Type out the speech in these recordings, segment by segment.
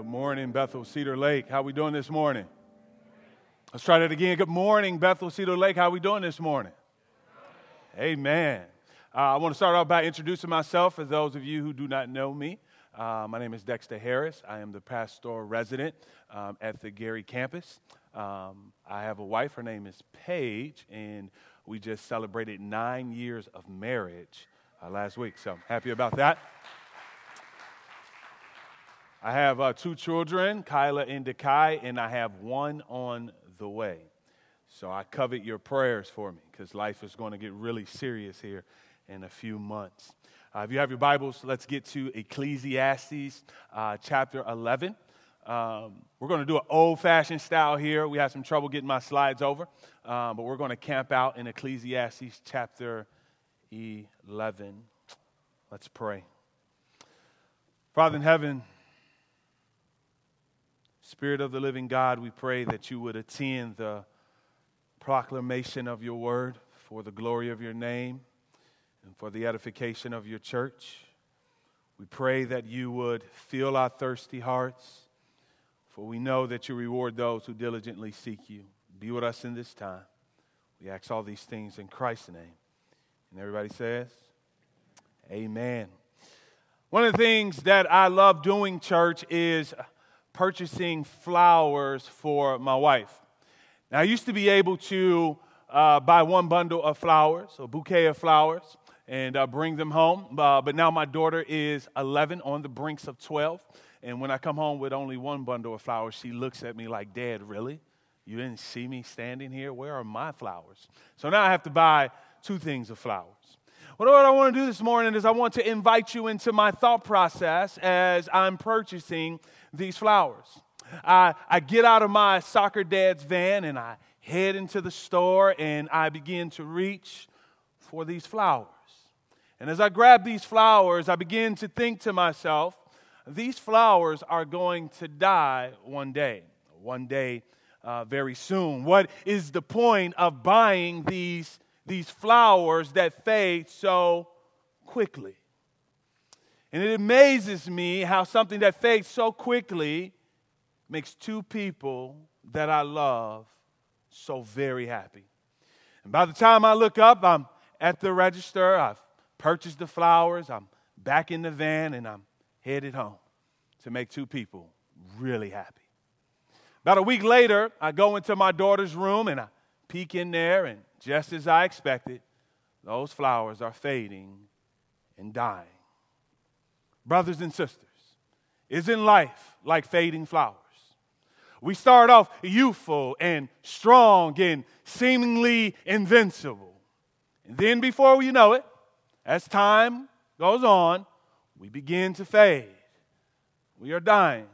Good morning, Bethel Cedar Lake. How we doing this morning? Let's try that again. Good morning, Bethel Cedar Lake. How we doing this morning? Amen. I want to start off by introducing myself for those of you who do not know me. My name is Dexter Harris. I am the pastoral resident at the Gary campus. I have a wife. Her name is Paige, and we just celebrated 9 years of marriage last week, so happy about that. I have two children, Kyla and DeKai, and I have one on the way. So I covet your prayers for me because life is going to get really serious here in a few months. If you have your Bibles, let's get to Ecclesiastes chapter 11. We're going to do an old-fashioned style here. We had some trouble getting my slides over, but we're going to camp out in Ecclesiastes chapter 11. Let's pray. Father in heaven, Spirit of the living God, we pray that you would attend the proclamation of your word for the glory of your name and for the edification of your church. We pray that you would fill our thirsty hearts, for we know that you reward those who diligently seek you. Be with us in this time. We ask all these things in Christ's name. And everybody says, amen. One of the things that I love doing, church, is purchasing flowers for my wife. Now, I used to be able to buy one bundle of flowers, a bouquet of flowers, and bring them home. But now my daughter is 11, on the brinks of 12. And when I come home with only one bundle of flowers, she looks at me like, Dad, really? You didn't see me standing here? Where are my flowers? So now I have to buy two things of flowers. Well, what I want to do this morning is I want to invite you into my thought process as I'm purchasing these flowers. I get out of my soccer dad's van and I head into the store and I begin to reach for these flowers. And as I grab these flowers, I begin to think to myself, these flowers are going to die one day very soon. What is the point of buying these flowers that fade so quickly? And it amazes me how something that fades so quickly makes two people that I love so very happy. And by the time I look up, I'm at the register, I've purchased the flowers, I'm back in the van, and I'm headed home to make two people really happy. About a week later, I go into my daughter's room, and I peek in there, and just as I expected, those flowers are fading and dying. Brothers and sisters, isn't life like fading flowers? We start off youthful and strong and seemingly invincible. And then before we know it, as time goes on, we begin to fade. We are dying.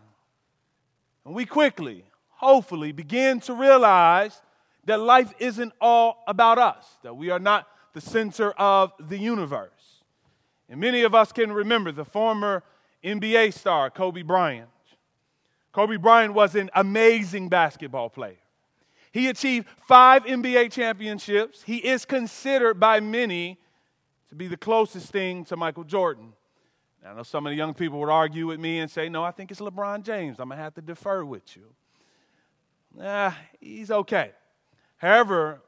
And we quickly, hopefully, begin to realize that life isn't all about us, that we are not the center of the universe. And many of us can remember the former NBA star, Kobe Bryant. Kobe Bryant was an amazing basketball player. He achieved 5 NBA championships. He is considered by many to be the closest thing to Michael Jordan. Now, I know some of the young people would argue with me and say, no, I think it's LeBron James. I'm going to have to defer with you. Nah, he's okay. However,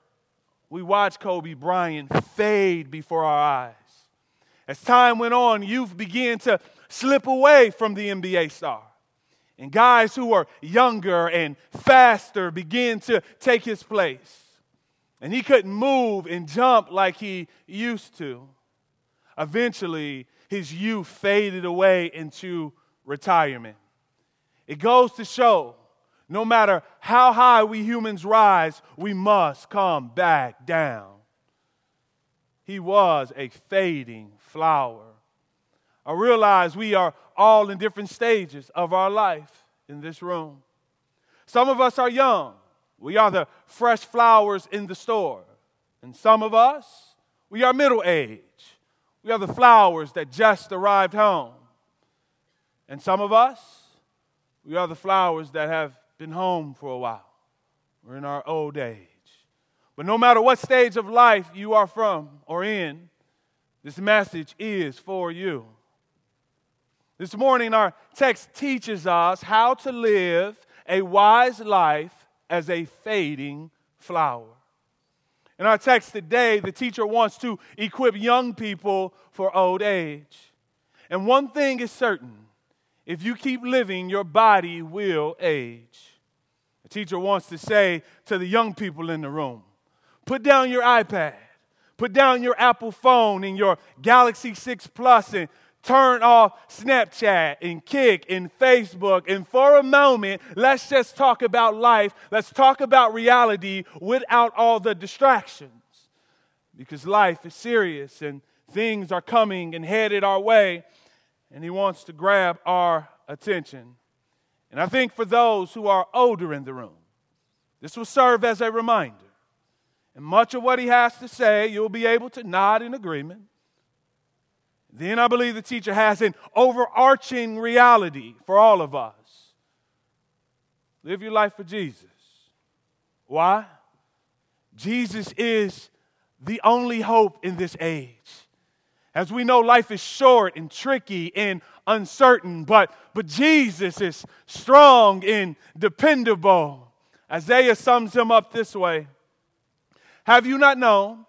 we watched Kobe Bryant fade before our eyes. As time went on, youth began to slip away from the NBA star. And guys who were younger and faster began to take his place. And he couldn't move and jump like he used to. Eventually, his youth faded away into retirement. It goes to show, no matter how high we humans rise, we must come back down. He was a fading flower. I realize we are all in different stages of our life in this room. Some of us are young. We are the fresh flowers in the store. And some of us, we are middle age. We are the flowers that just arrived home. And some of us, we are the flowers that have been home for a while. We're in our old age. But no matter what stage of life you are from or in, this message is for you. This morning, our text teaches us how to live a wise life as a fading flower. In our text today, the teacher wants to equip young people for old age. And one thing is certain, if you keep living, your body will age. The teacher wants to say to the young people in the room, put down your iPad, put down your Apple phone and your Galaxy 6 Plus and turn off Snapchat and Kik and Facebook. And for a moment, let's just talk about life. Let's talk about reality without all the distractions. Because life is serious and things are coming and headed our way. And he wants to grab our attention. And I think for those who are older in the room, this will serve as a reminder. And much of what he has to say, you'll be able to nod in agreement. Then I believe the teacher has an overarching reality for all of us. Live your life for Jesus. Why? Jesus is the only hope in this age. As we know, life is short and tricky and uncertain, but Jesus is strong and dependable. Isaiah sums him up this way. Have you not known?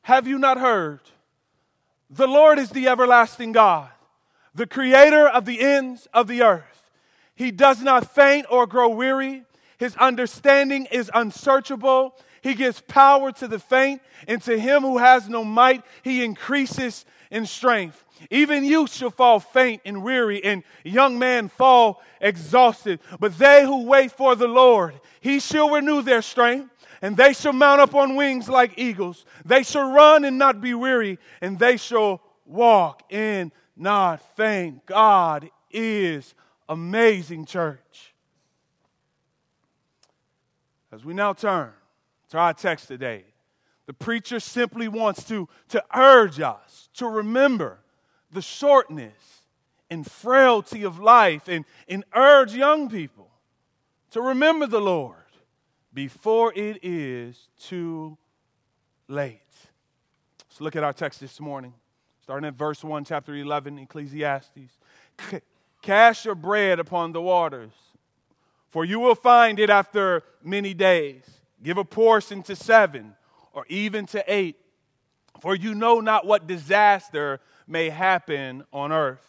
Have you not heard? The Lord is the everlasting God, the creator of the ends of the earth. He does not faint or grow weary. His understanding is unsearchable. He gives power to the faint, and to him who has no might, he increases in strength. Even youth shall fall faint and weary, and young men fall exhausted. But they who wait for the Lord, he shall renew their strength. And they shall mount up on wings like eagles. They shall run and not be weary. And they shall walk and not faint. God is amazing, church. As we now turn to our text today, the preacher simply wants to urge us to remember the shortness and frailty of life and urge young people to remember the Lord before it is too late. Let's look at our text this morning, starting at verse 1, chapter 11, Ecclesiastes. Cast your bread upon the waters, for you will find it after many days. Give a portion to 7 or even to 8, for you know not what disaster may happen on earth.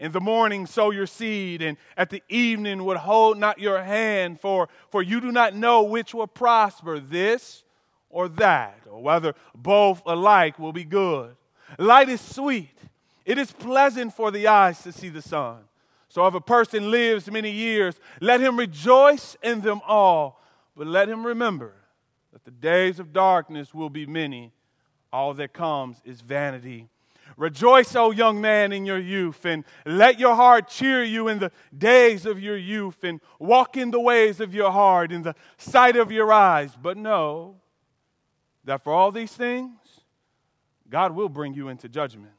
In the morning sow your seed, and at the evening withhold not your hand, for you do not know which will prosper, this or that, or whether both alike will be good. Light is sweet. It is pleasant for the eyes to see the sun. So if a person lives many years, let him rejoice in them all. But let him remember that the days of darkness will be many. All that comes is vanity. Rejoice, O young man, in your youth, and let your heart cheer you in the days of your youth, and walk in the ways of your heart, in the sight of your eyes. But know that for all these things, God will bring you into judgment.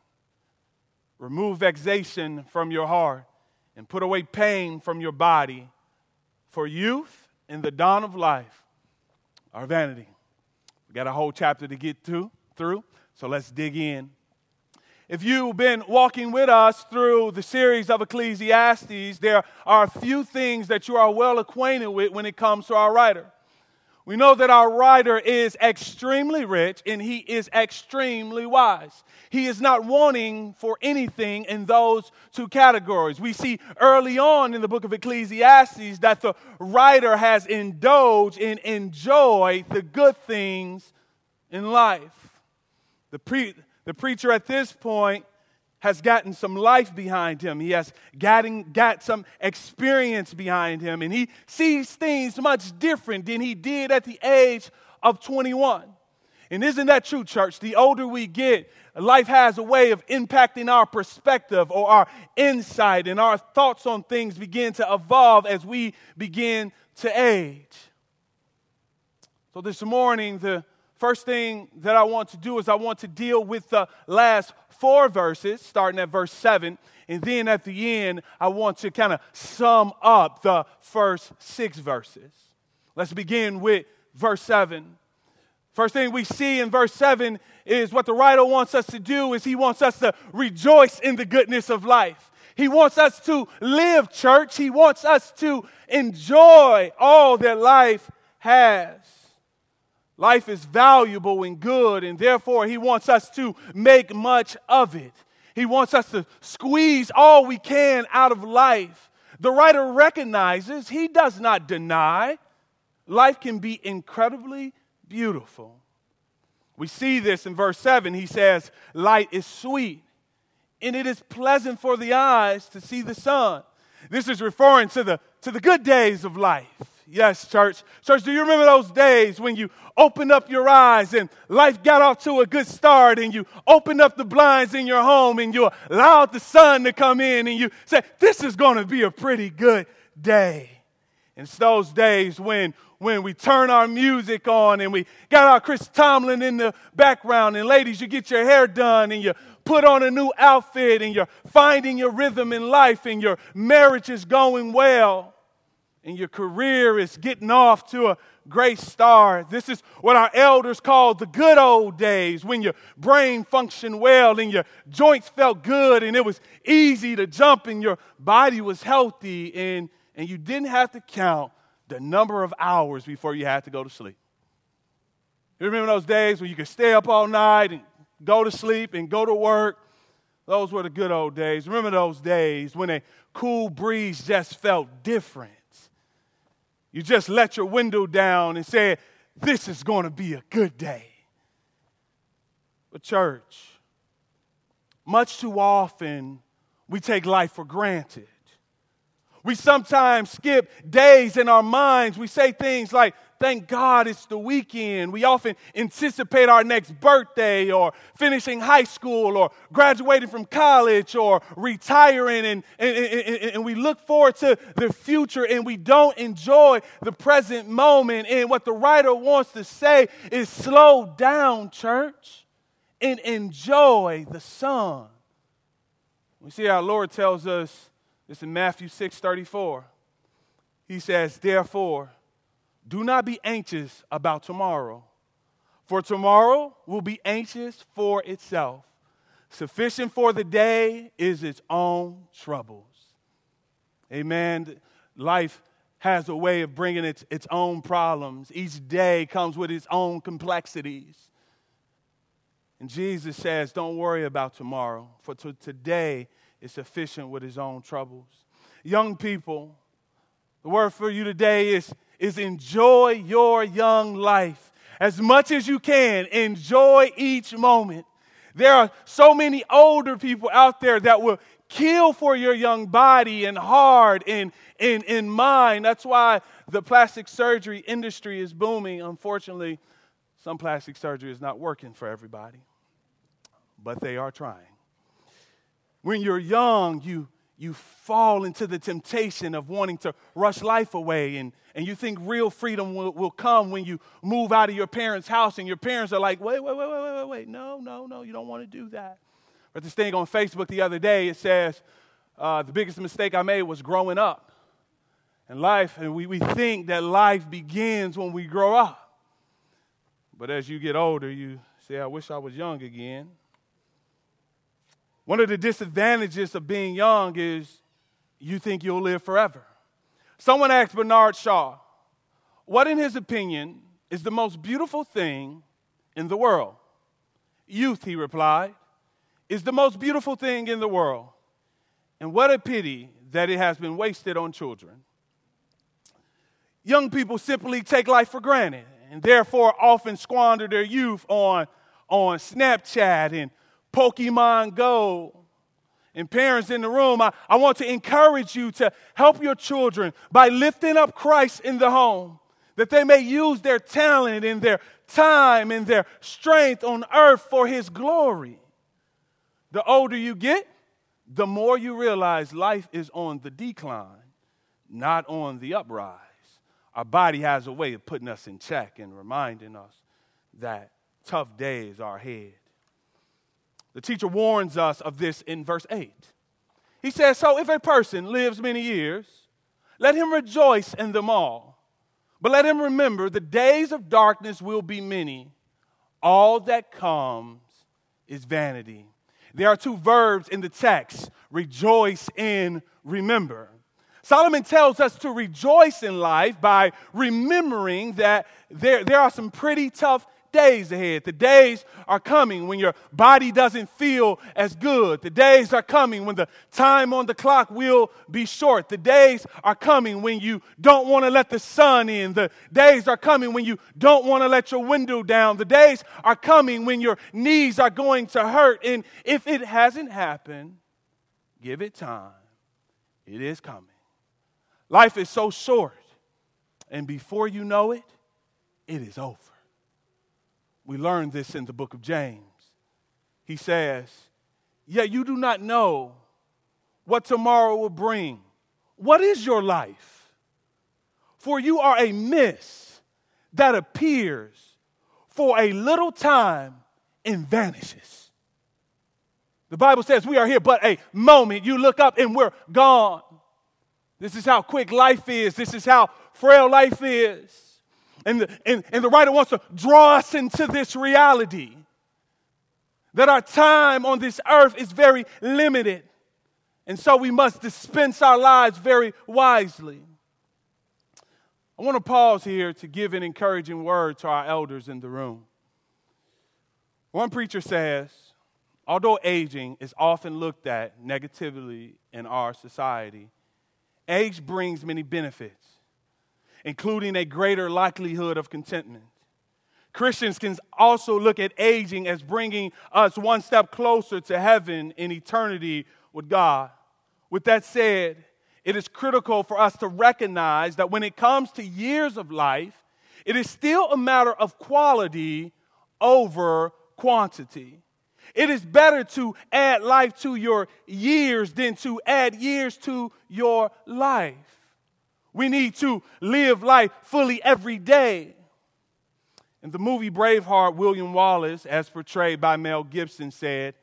Remove vexation from your heart, and put away pain from your body. For youth and the dawn of life are vanity. We got a whole chapter to get through, so let's dig in. If you've been walking with us through the series of Ecclesiastes, there are a few things that you are well acquainted with when it comes to our writer. We know that our writer is extremely rich and he is extremely wise. He is not wanting for anything in those two categories. We see early on in the book of Ecclesiastes that the writer has indulged and enjoyed the good things in life. The preacher at this point has gotten some life behind him. He has got some experience behind him, and he sees things much different than he did at the age of 21. And isn't that true, church? The older we get, life has a way of impacting our perspective or our insight, and our thoughts on things begin to evolve as we begin to age. So this morning, the first thing that I want to do is I want to deal with the last four verses, starting at verse 7, and then at the end, I want to kind of sum up the first six verses. Let's begin with verse 7. First thing we see in verse 7 is what the writer wants us to do is he wants us to rejoice in the goodness of life. He wants us to live, church. He wants us to enjoy all that life has. Life is valuable and good, and therefore he wants us to make much of it. He wants us to squeeze all we can out of life. The writer recognizes, he does not deny, life can be incredibly beautiful. We see this in verse 7. He says, light is sweet, and it is pleasant for the eyes to see the sun. This is referring to the good days of life. Yes, church. Church, do you remember those days when you opened up your eyes and life got off to a good start, and you opened up the blinds in your home and you allowed the sun to come in and you said, this is going to be a pretty good day? And it's those days when we turn our music on and we got our Chris Tomlin in the background, and ladies, you get your hair done and you put on a new outfit and you're finding your rhythm in life, and your marriage is going well, and your career is getting off to a great start. This is what our elders call the good old days, when your brain functioned well and your joints felt good and it was easy to jump and your body was healthy, and you didn't have to count the number of hours before you had to go to sleep. You remember those days when you could stay up all night and go to sleep and go to work? Those were the good old days. Remember those days when a cool breeze just felt different? You just let your window down and said, this is going to be a good day. But church, much too often we take life for granted. We sometimes skip days in our minds. We say things like, thank God it's the weekend. We often anticipate our next birthday or finishing high school or graduating from college or retiring, and we look forward to the future, and we don't enjoy the present moment. And what the writer wants to say is, slow down, church, and enjoy the sun. We see our Lord tells us this in Matthew 6:34. He says, therefore, do not be anxious about tomorrow, for tomorrow will be anxious for itself. Sufficient for the day is its own troubles. Amen. Life has a way of bringing its own problems. Each day comes with its own complexities. And Jesus says, don't worry about tomorrow, for today is sufficient with his own troubles. Young people, the word for you today is enjoy your young life. As much as you can, enjoy each moment. There are so many older people out there that will kill for your young body and heart and mind. That's why the plastic surgery industry is booming. Unfortunately, some plastic surgery is not working for everybody, but they are trying. When you're young, you fall into the temptation of wanting to rush life away, and you think real freedom will come when you move out of your parents' house, and your parents are like, wait, no, you don't want to do that. But this thing on Facebook the other day, it says, the biggest mistake I made was growing up. And life, and we think that life begins when we grow up. But as you get older, you say, I wish I was young again. One of the disadvantages of being young is you think you'll live forever. Someone asked Bernard Shaw, what in his opinion is the most beautiful thing in the world? Youth, he replied, is the most beautiful thing in the world. And what a pity that it has been wasted on children. Young people simply take life for granted, and therefore often squander their youth on Snapchat and Pokemon Go. And parents in the room, I want to encourage you to help your children by lifting up Christ in the home. that they may use their talent and their time and their strength on earth for his glory. The older you get, the more you realize life is on the decline, not on the uprise. Our body has a way of putting us in check and reminding us that tough days are ahead. The teacher warns us of this in verse 8. He says, so if a person lives many years, let him rejoice in them all. But let him remember the days of darkness will be many. All that comes is vanity. There are two verbs in the text, rejoice and remember. Solomon tells us to rejoice in life by remembering that there are some pretty tough days ahead. The days are coming when your body doesn't feel as good. The days are coming when the time on the clock will be short. The days are coming when you don't want to let the sun in. The days are coming when you don't want to let your window down. The days are coming when your knees are going to hurt. And if it hasn't happened, give it time. It is coming. Life is so short, and before you know it, it is over. We learn this in the book of James. He says, yet you do not know what tomorrow will bring. What is your life? For you are a mist that appears for a little time and vanishes. The Bible says we are here but a moment. You look up and we're gone. This is how quick life is. This is how frail life is. And the writer wants to draw us into this reality that our time on this earth is very limited. And so we must dispense our lives very wisely. I want to pause here to give an encouraging word to our elders in the room. One preacher says, although aging is often looked at negatively in our society, age brings many benefits, including a greater likelihood of contentment. Christians can also look at aging as bringing us one step closer to heaven in eternity with God. With that said, it is critical for us to recognize that when it comes to years of life, it is still a matter of quality over quantity. It is better to add life to your years than to add years to your life. We need to live life fully every day. In the movie Braveheart, William Wallace, as portrayed by Mel Gibson, said,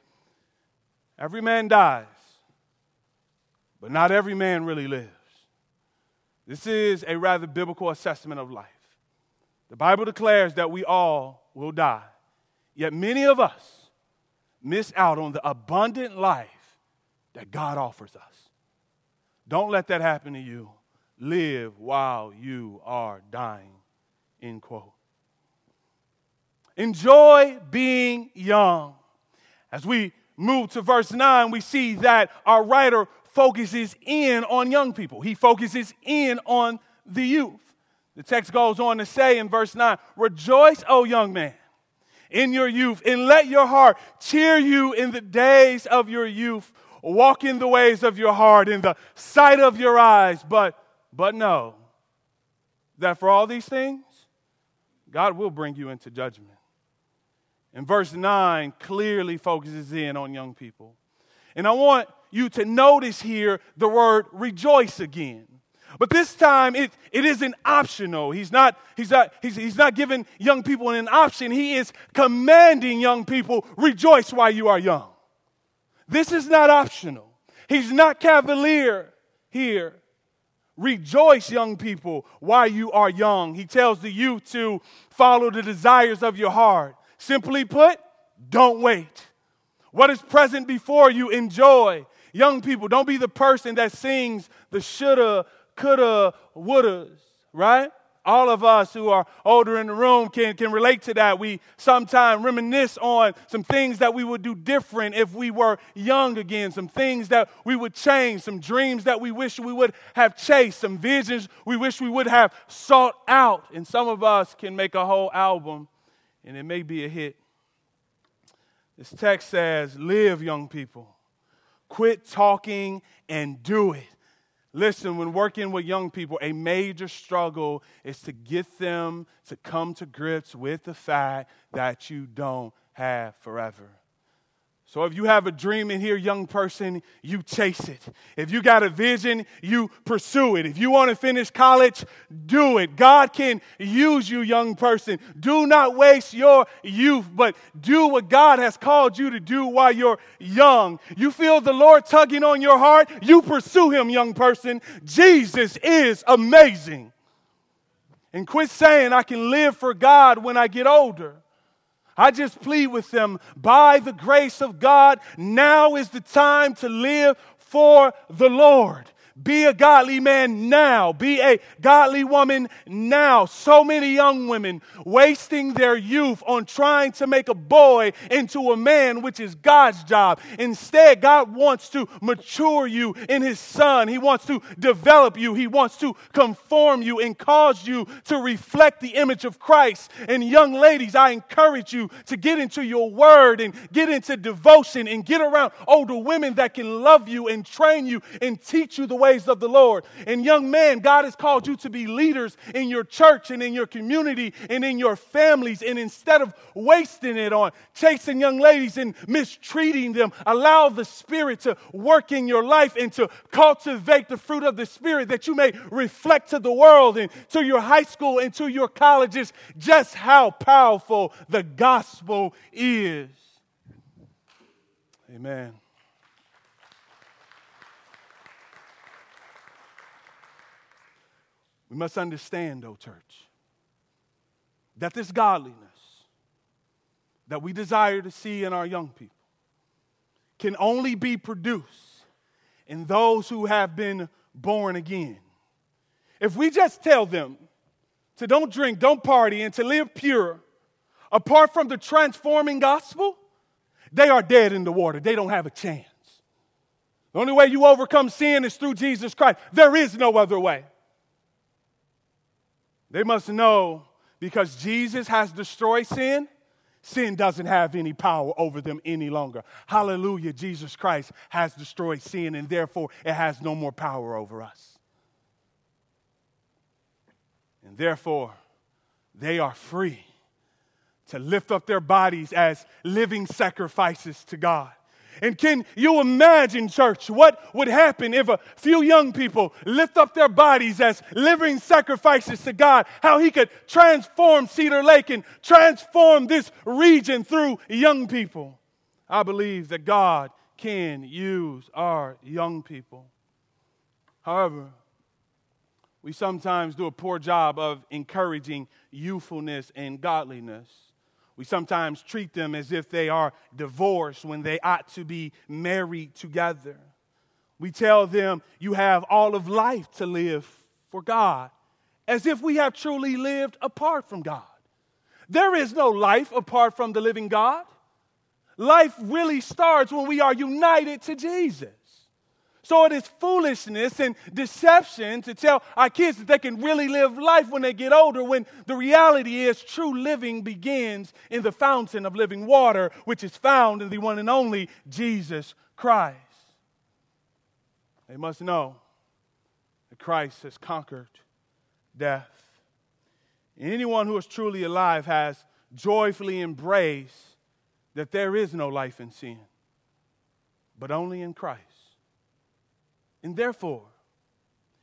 every man dies, but not every man really lives. This is a rather biblical assessment of life. The Bible declares that we all will die, yet many of us miss out on the abundant life that God offers us. Don't let that happen to you. Live while you are dying, end quote. Enjoy being young. As we move to verse 9, we see that our writer focuses in on young people. He focuses in on the youth. The text goes on to say in verse 9, rejoice, O young man, in your youth, and let your heart cheer you in the days of your youth. Walk in the ways of your heart, in the sight of your eyes, But know that for all these things, God will bring you into judgment. And verse 9 clearly focuses in on young people. And I want you to notice here the word rejoice again. But this time it isn't optional. He's not giving young people an option. He is commanding young people, rejoice while you are young. This is not optional. He's not cavalier here. Rejoice, young people, while you are young. He tells the youth to follow the desires of your heart. Simply put, don't wait. What is present before you, enjoy. Young people, don't be the person that sings the shoulda, coulda, wouldas, right? All of us who are older in the room can relate to that. We sometimes reminisce on some things that we would do different if we were young again, some things that we would change, some dreams that we wish we would have chased, some visions we wish we would have sought out. And some of us can make a whole album, and it may be a hit. This text says, live, young people. Quit talking and do it. Listen, when working with young people, a major struggle is to get them to come to grips with the fact that you don't have forever. So if you have a dream in here, young person, you chase it. If you got a vision, you pursue it. If you want to finish college, do it. God can use you, young person. Do not waste your youth, but do what God has called you to do while you're young. You feel the Lord tugging on your heart? You pursue him, young person. Jesus is amazing. And quit saying, I can live for God when I get older. I just plead with them, by the grace of God, now is the time to live for the Lord. Be a godly man now. Be a godly woman now. So many young women wasting their youth on trying to make a boy into a man, which is God's job. Instead, God wants to mature you in his son. He wants to develop you. He wants to conform you and cause you to reflect the image of Christ. And young ladies, I encourage you to get into your word and get into devotion and get around older women that can love you and train you and teach you the way of the Lord. And young man, God has called you to be leaders in your church and in your community and in your families. And instead of wasting it on chasing young ladies and mistreating them, allow the Spirit to work in your life and to cultivate the fruit of the Spirit that you may reflect to the world and to your high school and to your colleges just how powerful the gospel is. Amen. We must understand, though, church, that this godliness that we desire to see in our young people can only be produced in those who have been born again. If we just tell them to don't drink, don't party, and to live pure, apart from the transforming gospel, they are dead in the water. They don't have a chance. The only way you overcome sin is through Jesus Christ. There is no other way. They must know because Jesus has destroyed sin, sin doesn't have any power over them any longer. Hallelujah, Jesus Christ has destroyed sin, and therefore it has no more power over us. And therefore, they are free to lift up their bodies as living sacrifices to God. And can you imagine, church, what would happen if a few young people lift up their bodies as living sacrifices to God, how he could transform Cedar Lake and transform this region through young people? I believe that God can use our young people. However, we sometimes do a poor job of encouraging youthfulness and godliness. We sometimes treat them as if they are divorced when they ought to be married together. We tell them you have all of life to live for God, as if we have truly lived apart from God. There is no life apart from the living God. Life really starts when we are united to Jesus. So it is foolishness and deception to tell our kids that they can really live life when they get older, when the reality is true living begins in the fountain of living water, which is found in the one and only Jesus Christ. They must know that Christ has conquered death. Anyone who is truly alive has joyfully embraced that there is no life in sin, but only in Christ. And therefore,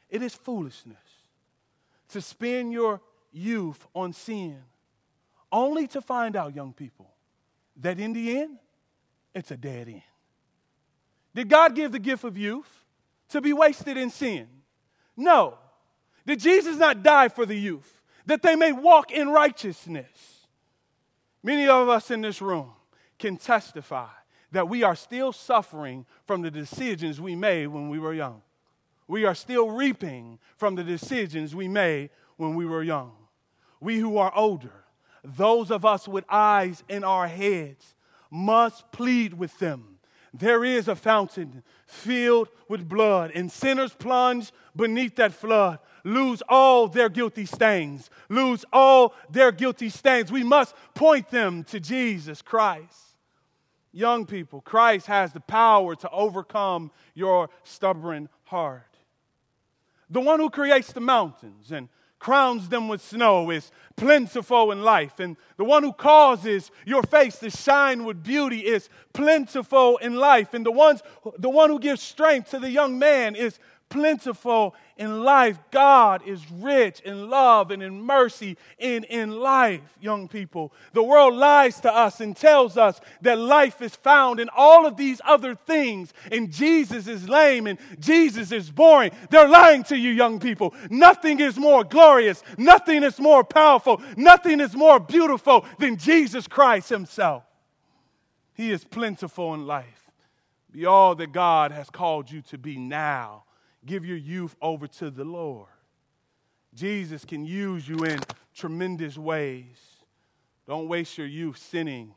it is foolishness to spend your youth on sin, only to find out, young people, that in the end, it's a dead end. Did God give the gift of youth to be wasted in sin? No. Did Jesus not die for the youth, that they may walk in righteousness? Many of us in this room can testify that we are still suffering from the decisions we made when we were young. We are still reaping from the decisions we made when we were young. We who are older, those of us with eyes in our heads, must plead with them. There is a fountain filled with blood, and sinners plunge beneath that flood. Lose all their guilty stains. Lose all their guilty stains. We must point them to Jesus Christ. Young people, Christ has the power to overcome your stubborn heart. The one who creates the mountains and crowns them with snow is plentiful in life. And the one who causes your face to shine with beauty is plentiful in life. And the one who gives strength to the young man is plentiful in life. God is rich in love and in mercy and in life, young people. The world lies to us and tells us that life is found in all of these other things, and Jesus is lame and Jesus is boring. They're lying to you, young people. Nothing is more glorious, nothing is more powerful, nothing is more beautiful than Jesus Christ himself. He is plentiful in life. Be all that God has called you to be now. Give your youth over to the Lord. Jesus can use you in tremendous ways. Don't waste your youth sinning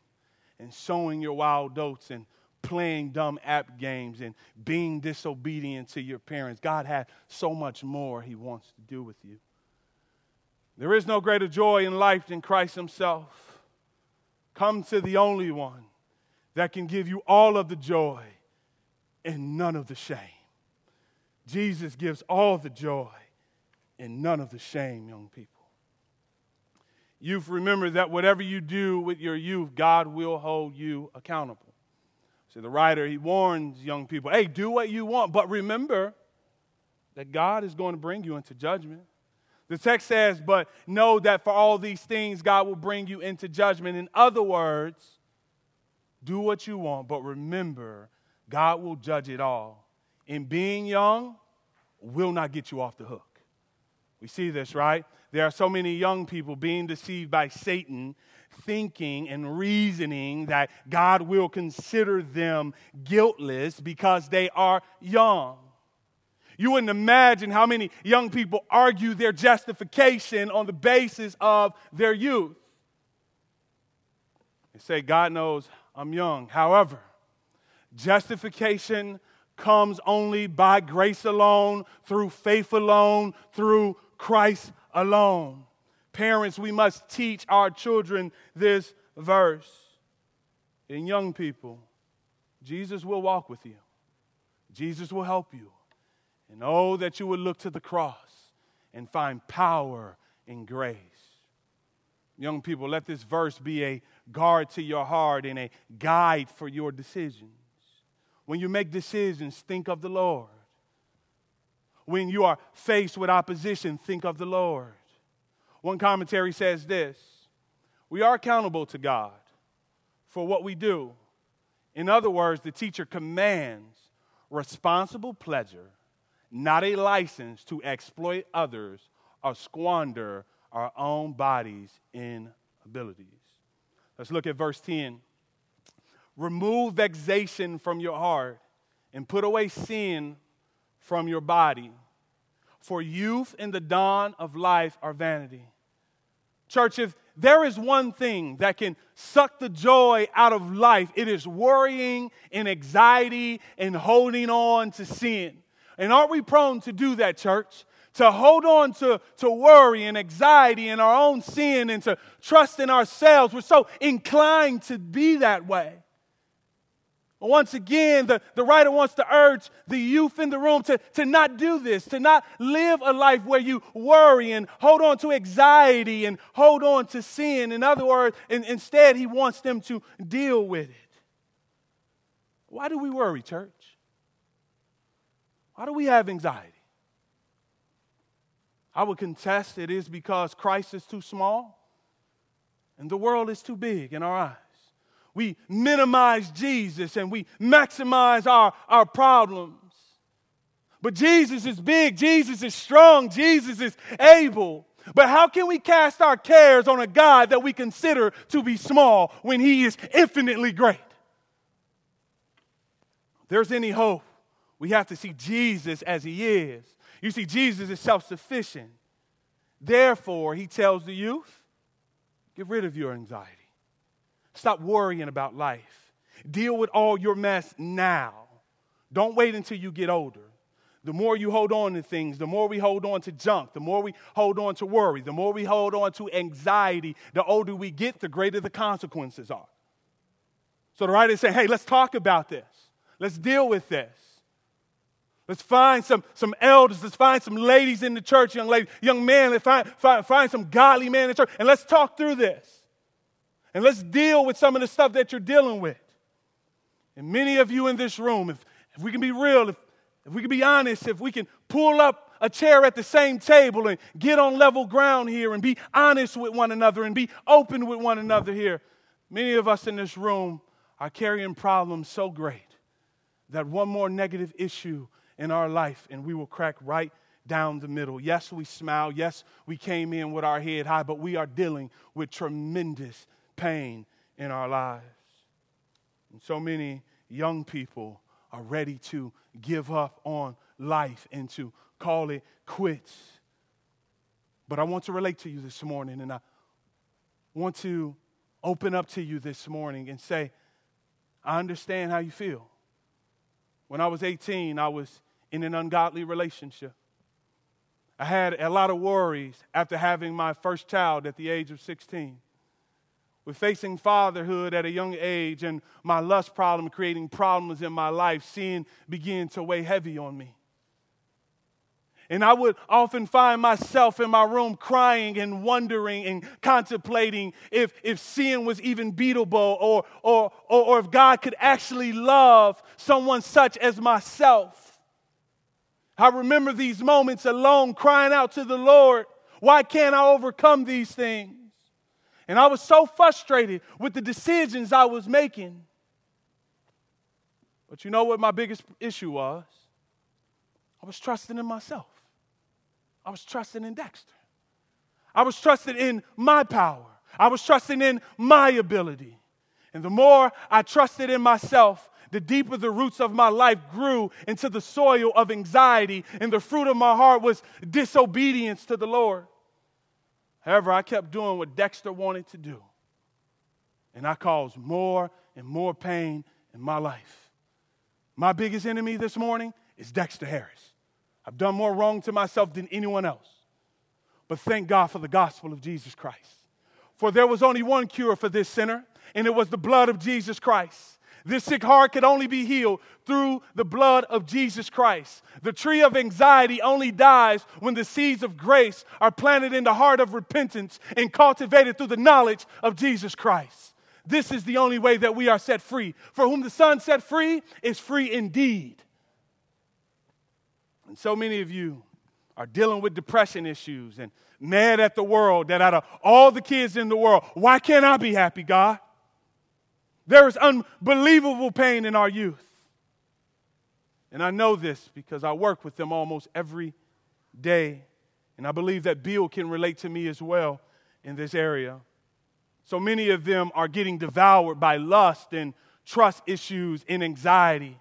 and sowing your wild oats and playing dumb app games and being disobedient to your parents. God has so much more he wants to do with you. There is no greater joy in life than Christ himself. Come to the only one that can give you all of the joy and none of the shame. Jesus gives all the joy and none of the shame, young people. Youth, remember that whatever you do with your youth, God will hold you accountable. So the writer, he warns young people, hey, do what you want, but remember that God is going to bring you into judgment. The text says, but know that for all these things, God will bring you into judgment. In other words, do what you want, but remember, God will judge it all. And being young will not get you off the hook. We see this, right? There are so many young people being deceived by Satan, thinking and reasoning that God will consider them guiltless because they are young. You wouldn't imagine how many young people argue their justification on the basis of their youth. They say, God knows I'm young. However, justification comes only by grace alone, through faith alone, through Christ alone. Parents, we must teach our children this verse. And young people, Jesus will walk with you. Jesus will help you. And oh, that you would look to the cross and find power and grace. Young people, let this verse be a guard to your heart and a guide for your decisions. When you make decisions, think of the Lord. When you are faced with opposition, think of the Lord. One commentary says this: we are accountable to God for what we do. In other words, the teacher commands responsible pleasure, not a license to exploit others or squander our own bodies and abilities. Let's look at verse 10. Remove vexation from your heart and put away sin from your body. For youth and the dawn of life are vanity. Church, if there is one thing that can suck the joy out of life, it is worrying and anxiety and holding on to sin. And aren't we prone to do that, church? To hold on to worry and anxiety and our own sin and to trust in ourselves. We're so inclined to be that way. Once again, the writer wants to urge the youth in the room to not do this, to not live a life where you worry and hold on to anxiety and hold on to sin. In other words, instead, he wants them to deal with it. Why do we worry, church? Why do we have anxiety? I would contest it is because Christ is too small and the world is too big in our eyes. We minimize Jesus and we maximize our problems. But Jesus is big, Jesus is strong, Jesus is able. But how can we cast our cares on a God that we consider to be small when he is infinitely great? If there's any hope, we have to see Jesus as he is. You see, Jesus is self-sufficient. Therefore, he tells the youth, get rid of your anxiety. Stop worrying about life. Deal with all your mess now. Don't wait until you get older. The more you hold on to things, the more we hold on to junk, the more we hold on to worry, the more we hold on to anxiety, the older we get, the greater the consequences are. So the writer is saying, hey, let's talk about this. Let's deal with this. Let's find some elders. Let's find some ladies in the church, young ladies, young men. Let's find some godly men in the church. And let's talk through this. And let's deal with some of the stuff that you're dealing with. And many of you in this room, if we can be real, if we can be honest, if we can pull up a chair at the same table and get on level ground here and be honest with one another and be open with one another here, many of us in this room are carrying problems so great that one more negative issue in our life and we will crack right down the middle. Yes, we smile. Yes, we came in with our head high, but we are dealing with tremendous pain in our lives. And so many young people are ready to give up on life and to call it quits. But I want to relate to you this morning, and I want to open up to you this morning and say, I understand how you feel. When I was 18, I was in an ungodly relationship. I had a lot of worries after having my first child at the age of 16. We're facing fatherhood at a young age, and my lust problem creating problems in my life, sin began to weigh heavy on me. And I would often find myself in my room crying and wondering and contemplating if sin was even beatable or if God could actually love someone such as myself. I remember these moments alone crying out to the Lord, why can't I overcome these things? And I was so frustrated with the decisions I was making. But you know what my biggest issue was? I was trusting in myself. I was trusting in Dexter. I was trusting in my power. I was trusting in my ability. And the more I trusted in myself, the deeper the roots of my life grew into the soil of anxiety, and the fruit of my heart was disobedience to the Lord. However, I kept doing what Dexter wanted to do, and I caused more and more pain in my life. My biggest enemy this morning is Dexter Harris. I've done more wrong to myself than anyone else, but thank God for the gospel of Jesus Christ. For there was only one cure for this sinner, and it was the blood of Jesus Christ. This sick heart could only be healed through the blood of Jesus Christ. The tree of anxiety only dies when the seeds of grace are planted in the heart of repentance and cultivated through the knowledge of Jesus Christ. This is the only way that we are set free. For whom the Son set free is free indeed. And so many of you are dealing with depression issues and mad at the world that out of all the kids in the world, why can't I be happy, God? There is unbelievable pain in our youth. And I know this because I work with them almost every day. And I believe that Bill can relate to me as well in this area. So many of them are getting devoured by lust and trust issues and anxiety.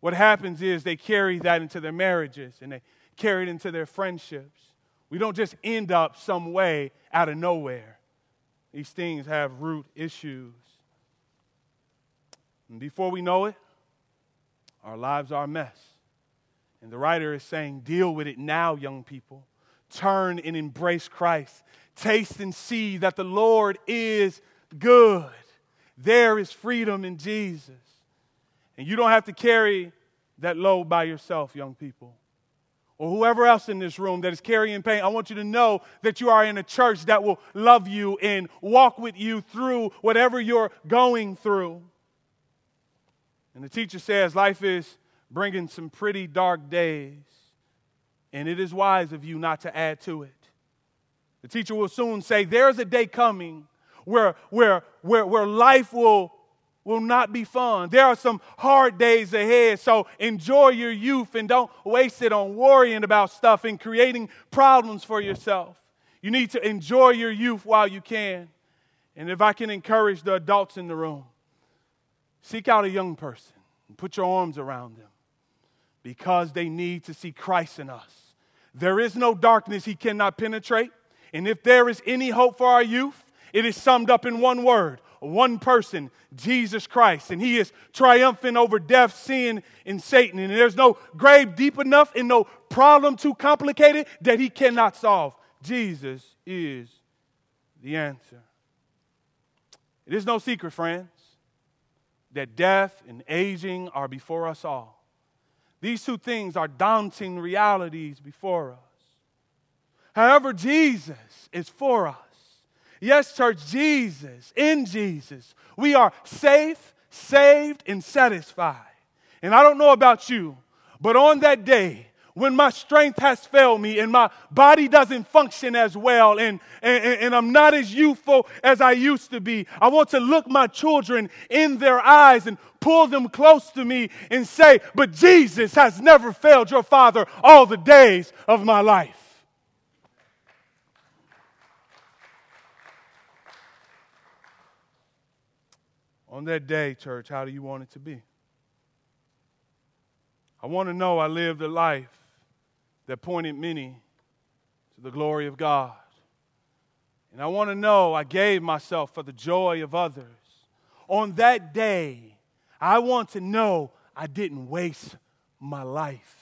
What happens is they carry that into their marriages and they carry it into their friendships. We don't just end up some way out of nowhere. These things have root issues. And before we know it, our lives are a mess. And the writer is saying, deal with it now, young people. Turn and embrace Christ. Taste and see that the Lord is good. There is freedom in Jesus. And you don't have to carry that load by yourself, young people. Or whoever else in this room that is carrying pain, I want you to know that you are in a church that will love you and walk with you through whatever you're going through. And the teacher says life is bringing some pretty dark days, and it is wise of you not to add to it. The teacher will soon say there is a day coming where life will not be fun. There are some hard days ahead, so enjoy your youth and don't waste it on worrying about stuff and creating problems for yourself. You need to enjoy your youth while you can. And if I can encourage the adults in the room, seek out a young person and put your arms around them because they need to see Christ in us. There is no darkness he cannot penetrate. And if there is any hope for our youth, it is summed up in one word, one person, Jesus Christ. And he is triumphant over death, sin, and Satan. And there's no grave deep enough and no problem too complicated that he cannot solve. Jesus is the answer. It is no secret, friends, that death and aging are before us all. These two things are daunting realities before us. However, Jesus is for us. Yes, church, Jesus, in Jesus, we are safe, saved, and satisfied. And I don't know about you, but on that day, when my strength has failed me and my body doesn't function as well and I'm not as youthful as I used to be, I want to look my children in their eyes and pull them close to me and say, but Jesus has never failed your father all the days of my life. On that day, church, how do you want it to be? I want to know I lived a life that pointed many to the glory of God. And I want to know I gave myself for the joy of others. On that day, I want to know I didn't waste my life.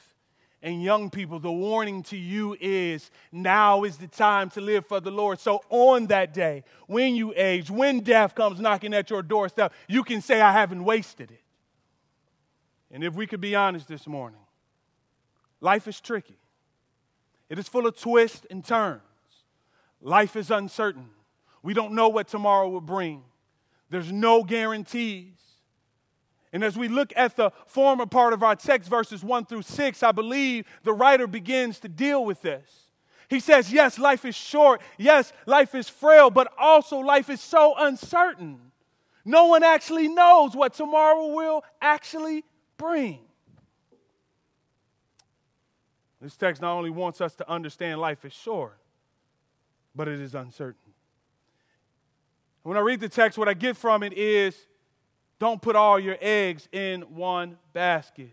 And young people, the warning to you is now is the time to live for the Lord. So on that day, when you age, when death comes knocking at your doorstep, you can say I haven't wasted it. And if we could be honest this morning, life is tricky. It is full of twists and turns. Life is uncertain. We don't know what tomorrow will bring. There's no guarantees. And as we look at the former part of our text, verses 1-6, I believe the writer begins to deal with this. He says, yes, life is short. Yes, life is frail, but also life is so uncertain. No one actually knows what tomorrow will actually bring. This text not only wants us to understand life is short, but it is uncertain. When I read the text, what I get from it is, don't put all your eggs in one basket.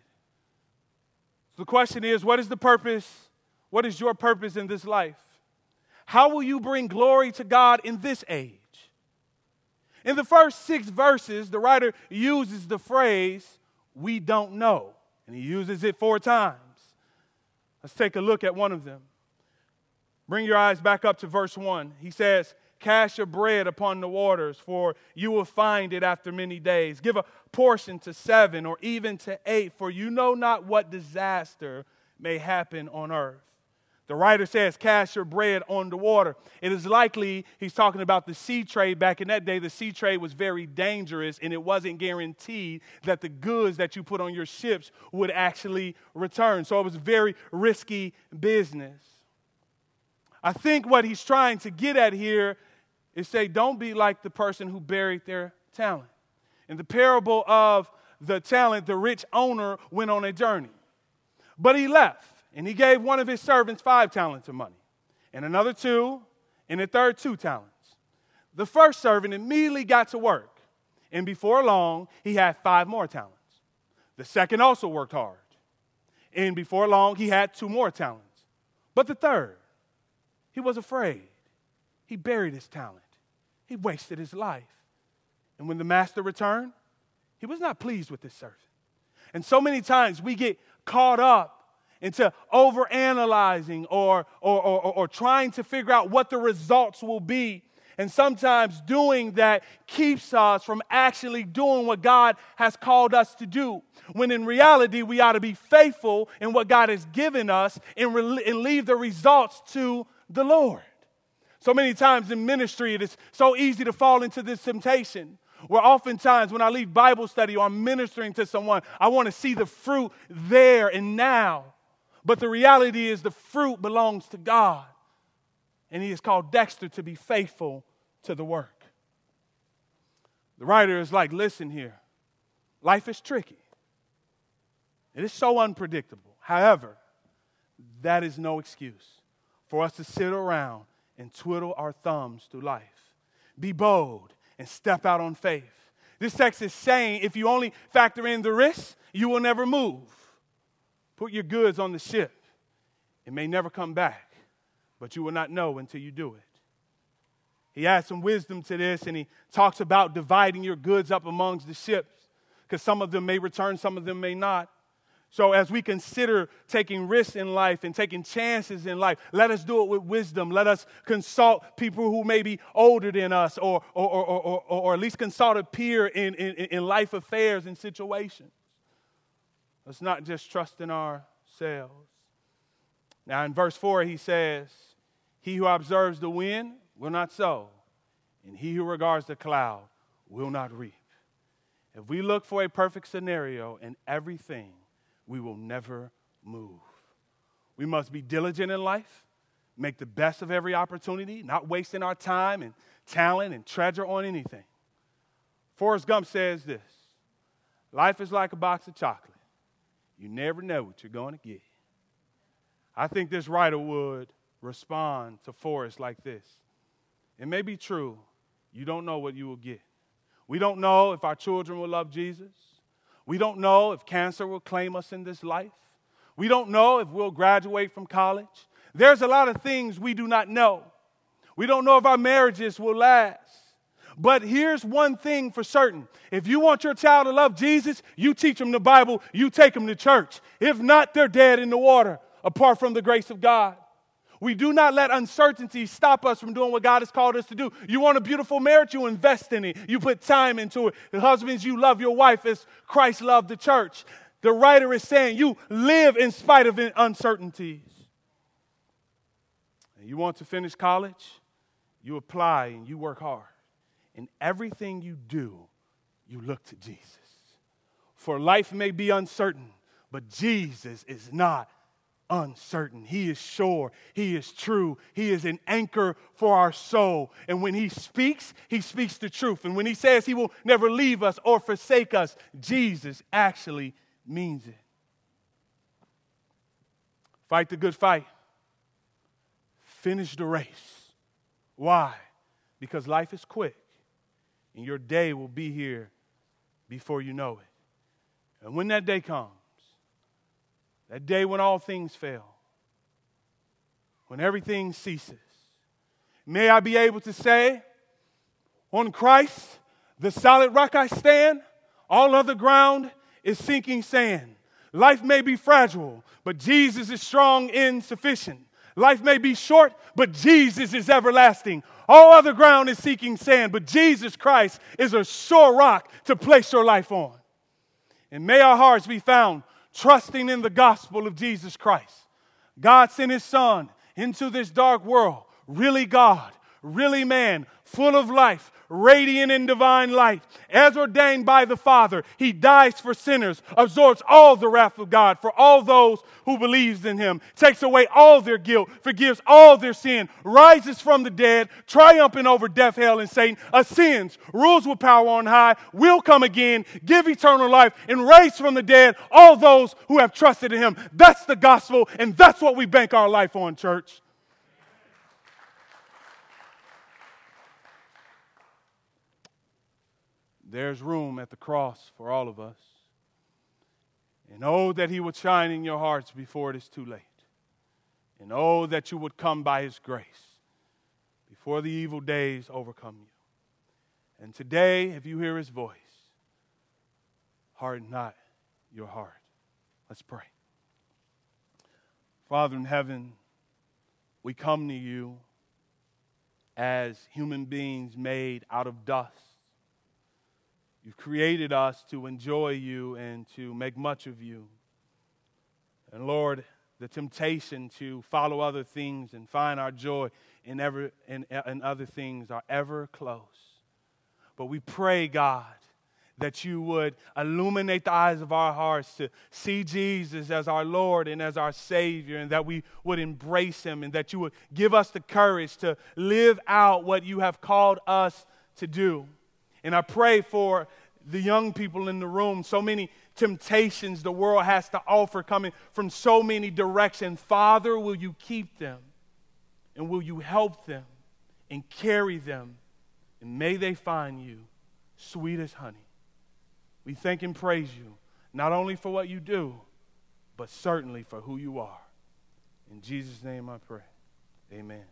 So the question is, what is the purpose? What is your purpose in this life? How will you bring glory to God in this age? In the first 6 verses, the writer uses the phrase, we don't know, and he uses it 4 times. Let's take a look at one of them. Bring your eyes back up to verse 1. He says, cast your bread upon the waters, for you will find it after many days. Give a portion to 7 or even to 8, for you know not what disaster may happen on earth. The writer says, cast your bread on the water. It is likely he's talking about the sea trade. Back in that day, the sea trade was very dangerous, and it wasn't guaranteed that the goods that you put on your ships would actually return. So it was very risky business. I think what he's trying to get at here is say, don't be like the person who buried their talent. In the parable of the talent, the rich owner went on a journey, but he left. And he gave one of his servants 5 talents of money, and another 2, and a third 2 talents. The first servant immediately got to work, and before long, he had 5 more talents. The second also worked hard, and before long, he had 2 more talents. But the third, he was afraid. He buried his talent. He wasted his life. And when the master returned, he was not pleased with his servant. And so many times we get caught up into overanalyzing or trying to figure out what the results will be. And sometimes doing that keeps us from actually doing what God has called us to do, when in reality we ought to be faithful in what God has given us and leave the results to the Lord. So many times in ministry, it is so easy to fall into this temptation, where oftentimes when I leave Bible study or I'm ministering to someone, I want to see the fruit there and now. But the reality is the fruit belongs to God. And he has called Dexter to be faithful to the work. The writer is like, listen here. Life is tricky. It is so unpredictable. However, that is no excuse for us to sit around and twiddle our thumbs through life. Be bold and step out on faith. This text is saying if you only factor in the risk, you will never move. Put your goods on the ship. It may never come back, but you will not know until you do it. He adds some wisdom to this, and he talks about dividing your goods up amongst the ships, because some of them may return, some of them may not. So as we consider taking risks in life and taking chances in life, let us do it with wisdom. Let us consult people who may be older than us or at least consult a peer in life affairs and situations. Let's not just trust in ourselves. Now in verse 4 he says, he who observes the wind will not sow, and he who regards the cloud will not reap. If we look for a perfect scenario in everything, we will never move. We must be diligent in life, make the best of every opportunity, not wasting our time and talent and treasure on anything. Forrest Gump says this, life is like a box of chocolate. You never know what you're going to get. I think this writer would respond to Forrest like this. It may be true, you don't know what you will get. We don't know if our children will love Jesus. We don't know if cancer will claim us in this life. We don't know if we'll graduate from college. There's a lot of things we do not know. We don't know if our marriages will last. But here's one thing for certain. If you want your child to love Jesus, you teach them the Bible, you take them to church. If not, they're dead in the water, apart from the grace of God. We do not let uncertainty stop us from doing what God has called us to do. You want a beautiful marriage? You invest in it. You put time into it. And husbands, you love your wife as Christ loved the church. The writer is saying you live in spite of uncertainties. And you want to finish college? You apply and you work hard. In everything you do, you look to Jesus. For life may be uncertain, but Jesus is not uncertain. He is sure. He is true. He is an anchor for our soul. And when he speaks the truth. And when he says he will never leave us or forsake us, Jesus actually means it. Fight the good fight. Finish the race. Why? Because life is quick and your day will be here before you know it. And when that day comes, that day when all things fail, when everything ceases, may I be able to say, on Christ, the solid rock I stand, all other ground is sinking sand. Life may be fragile, but Jesus is strong and sufficient. Life may be short, but Jesus is everlasting. All other ground is sinking sand, but Jesus Christ is a sure rock to place your life on. And may our hearts be found trusting in the gospel of Jesus Christ. God sent his son into this dark world, really God, really man, full of life, radiant in divine light, as ordained by the Father. He dies for sinners, absorbs all the wrath of God for all those who believes in him, takes away all their guilt, forgives all their sin, rises from the dead, triumphing over death, hell, and Satan, ascends, rules with power on high, will come again, give eternal life, and raise from the dead all those who have trusted in him. That's the gospel, and that's what we bank our life on, church. There's room at the cross for all of us. And oh, that he would shine in your hearts before it is too late. And oh, that you would come by his grace before the evil days overcome you. And today, if you hear his voice, harden not your heart. Let's pray. Father in heaven, we come to you as human beings made out of dust. You've created us to enjoy you and to make much of you. And Lord, the temptation to follow other things and find our joy in other things are ever close. But we pray, God, that you would illuminate the eyes of our hearts to see Jesus as our Lord and as our Savior, and that we would embrace him, and that you would give us the courage to live out what you have called us to do. And I pray for the young people in the room. So many temptations the world has to offer coming from so many directions. Father, will you keep them? And will you help them and carry them? And may they find you sweet as honey. We thank and praise you, not only for what you do, but certainly for who you are. In Jesus' name I pray. Amen.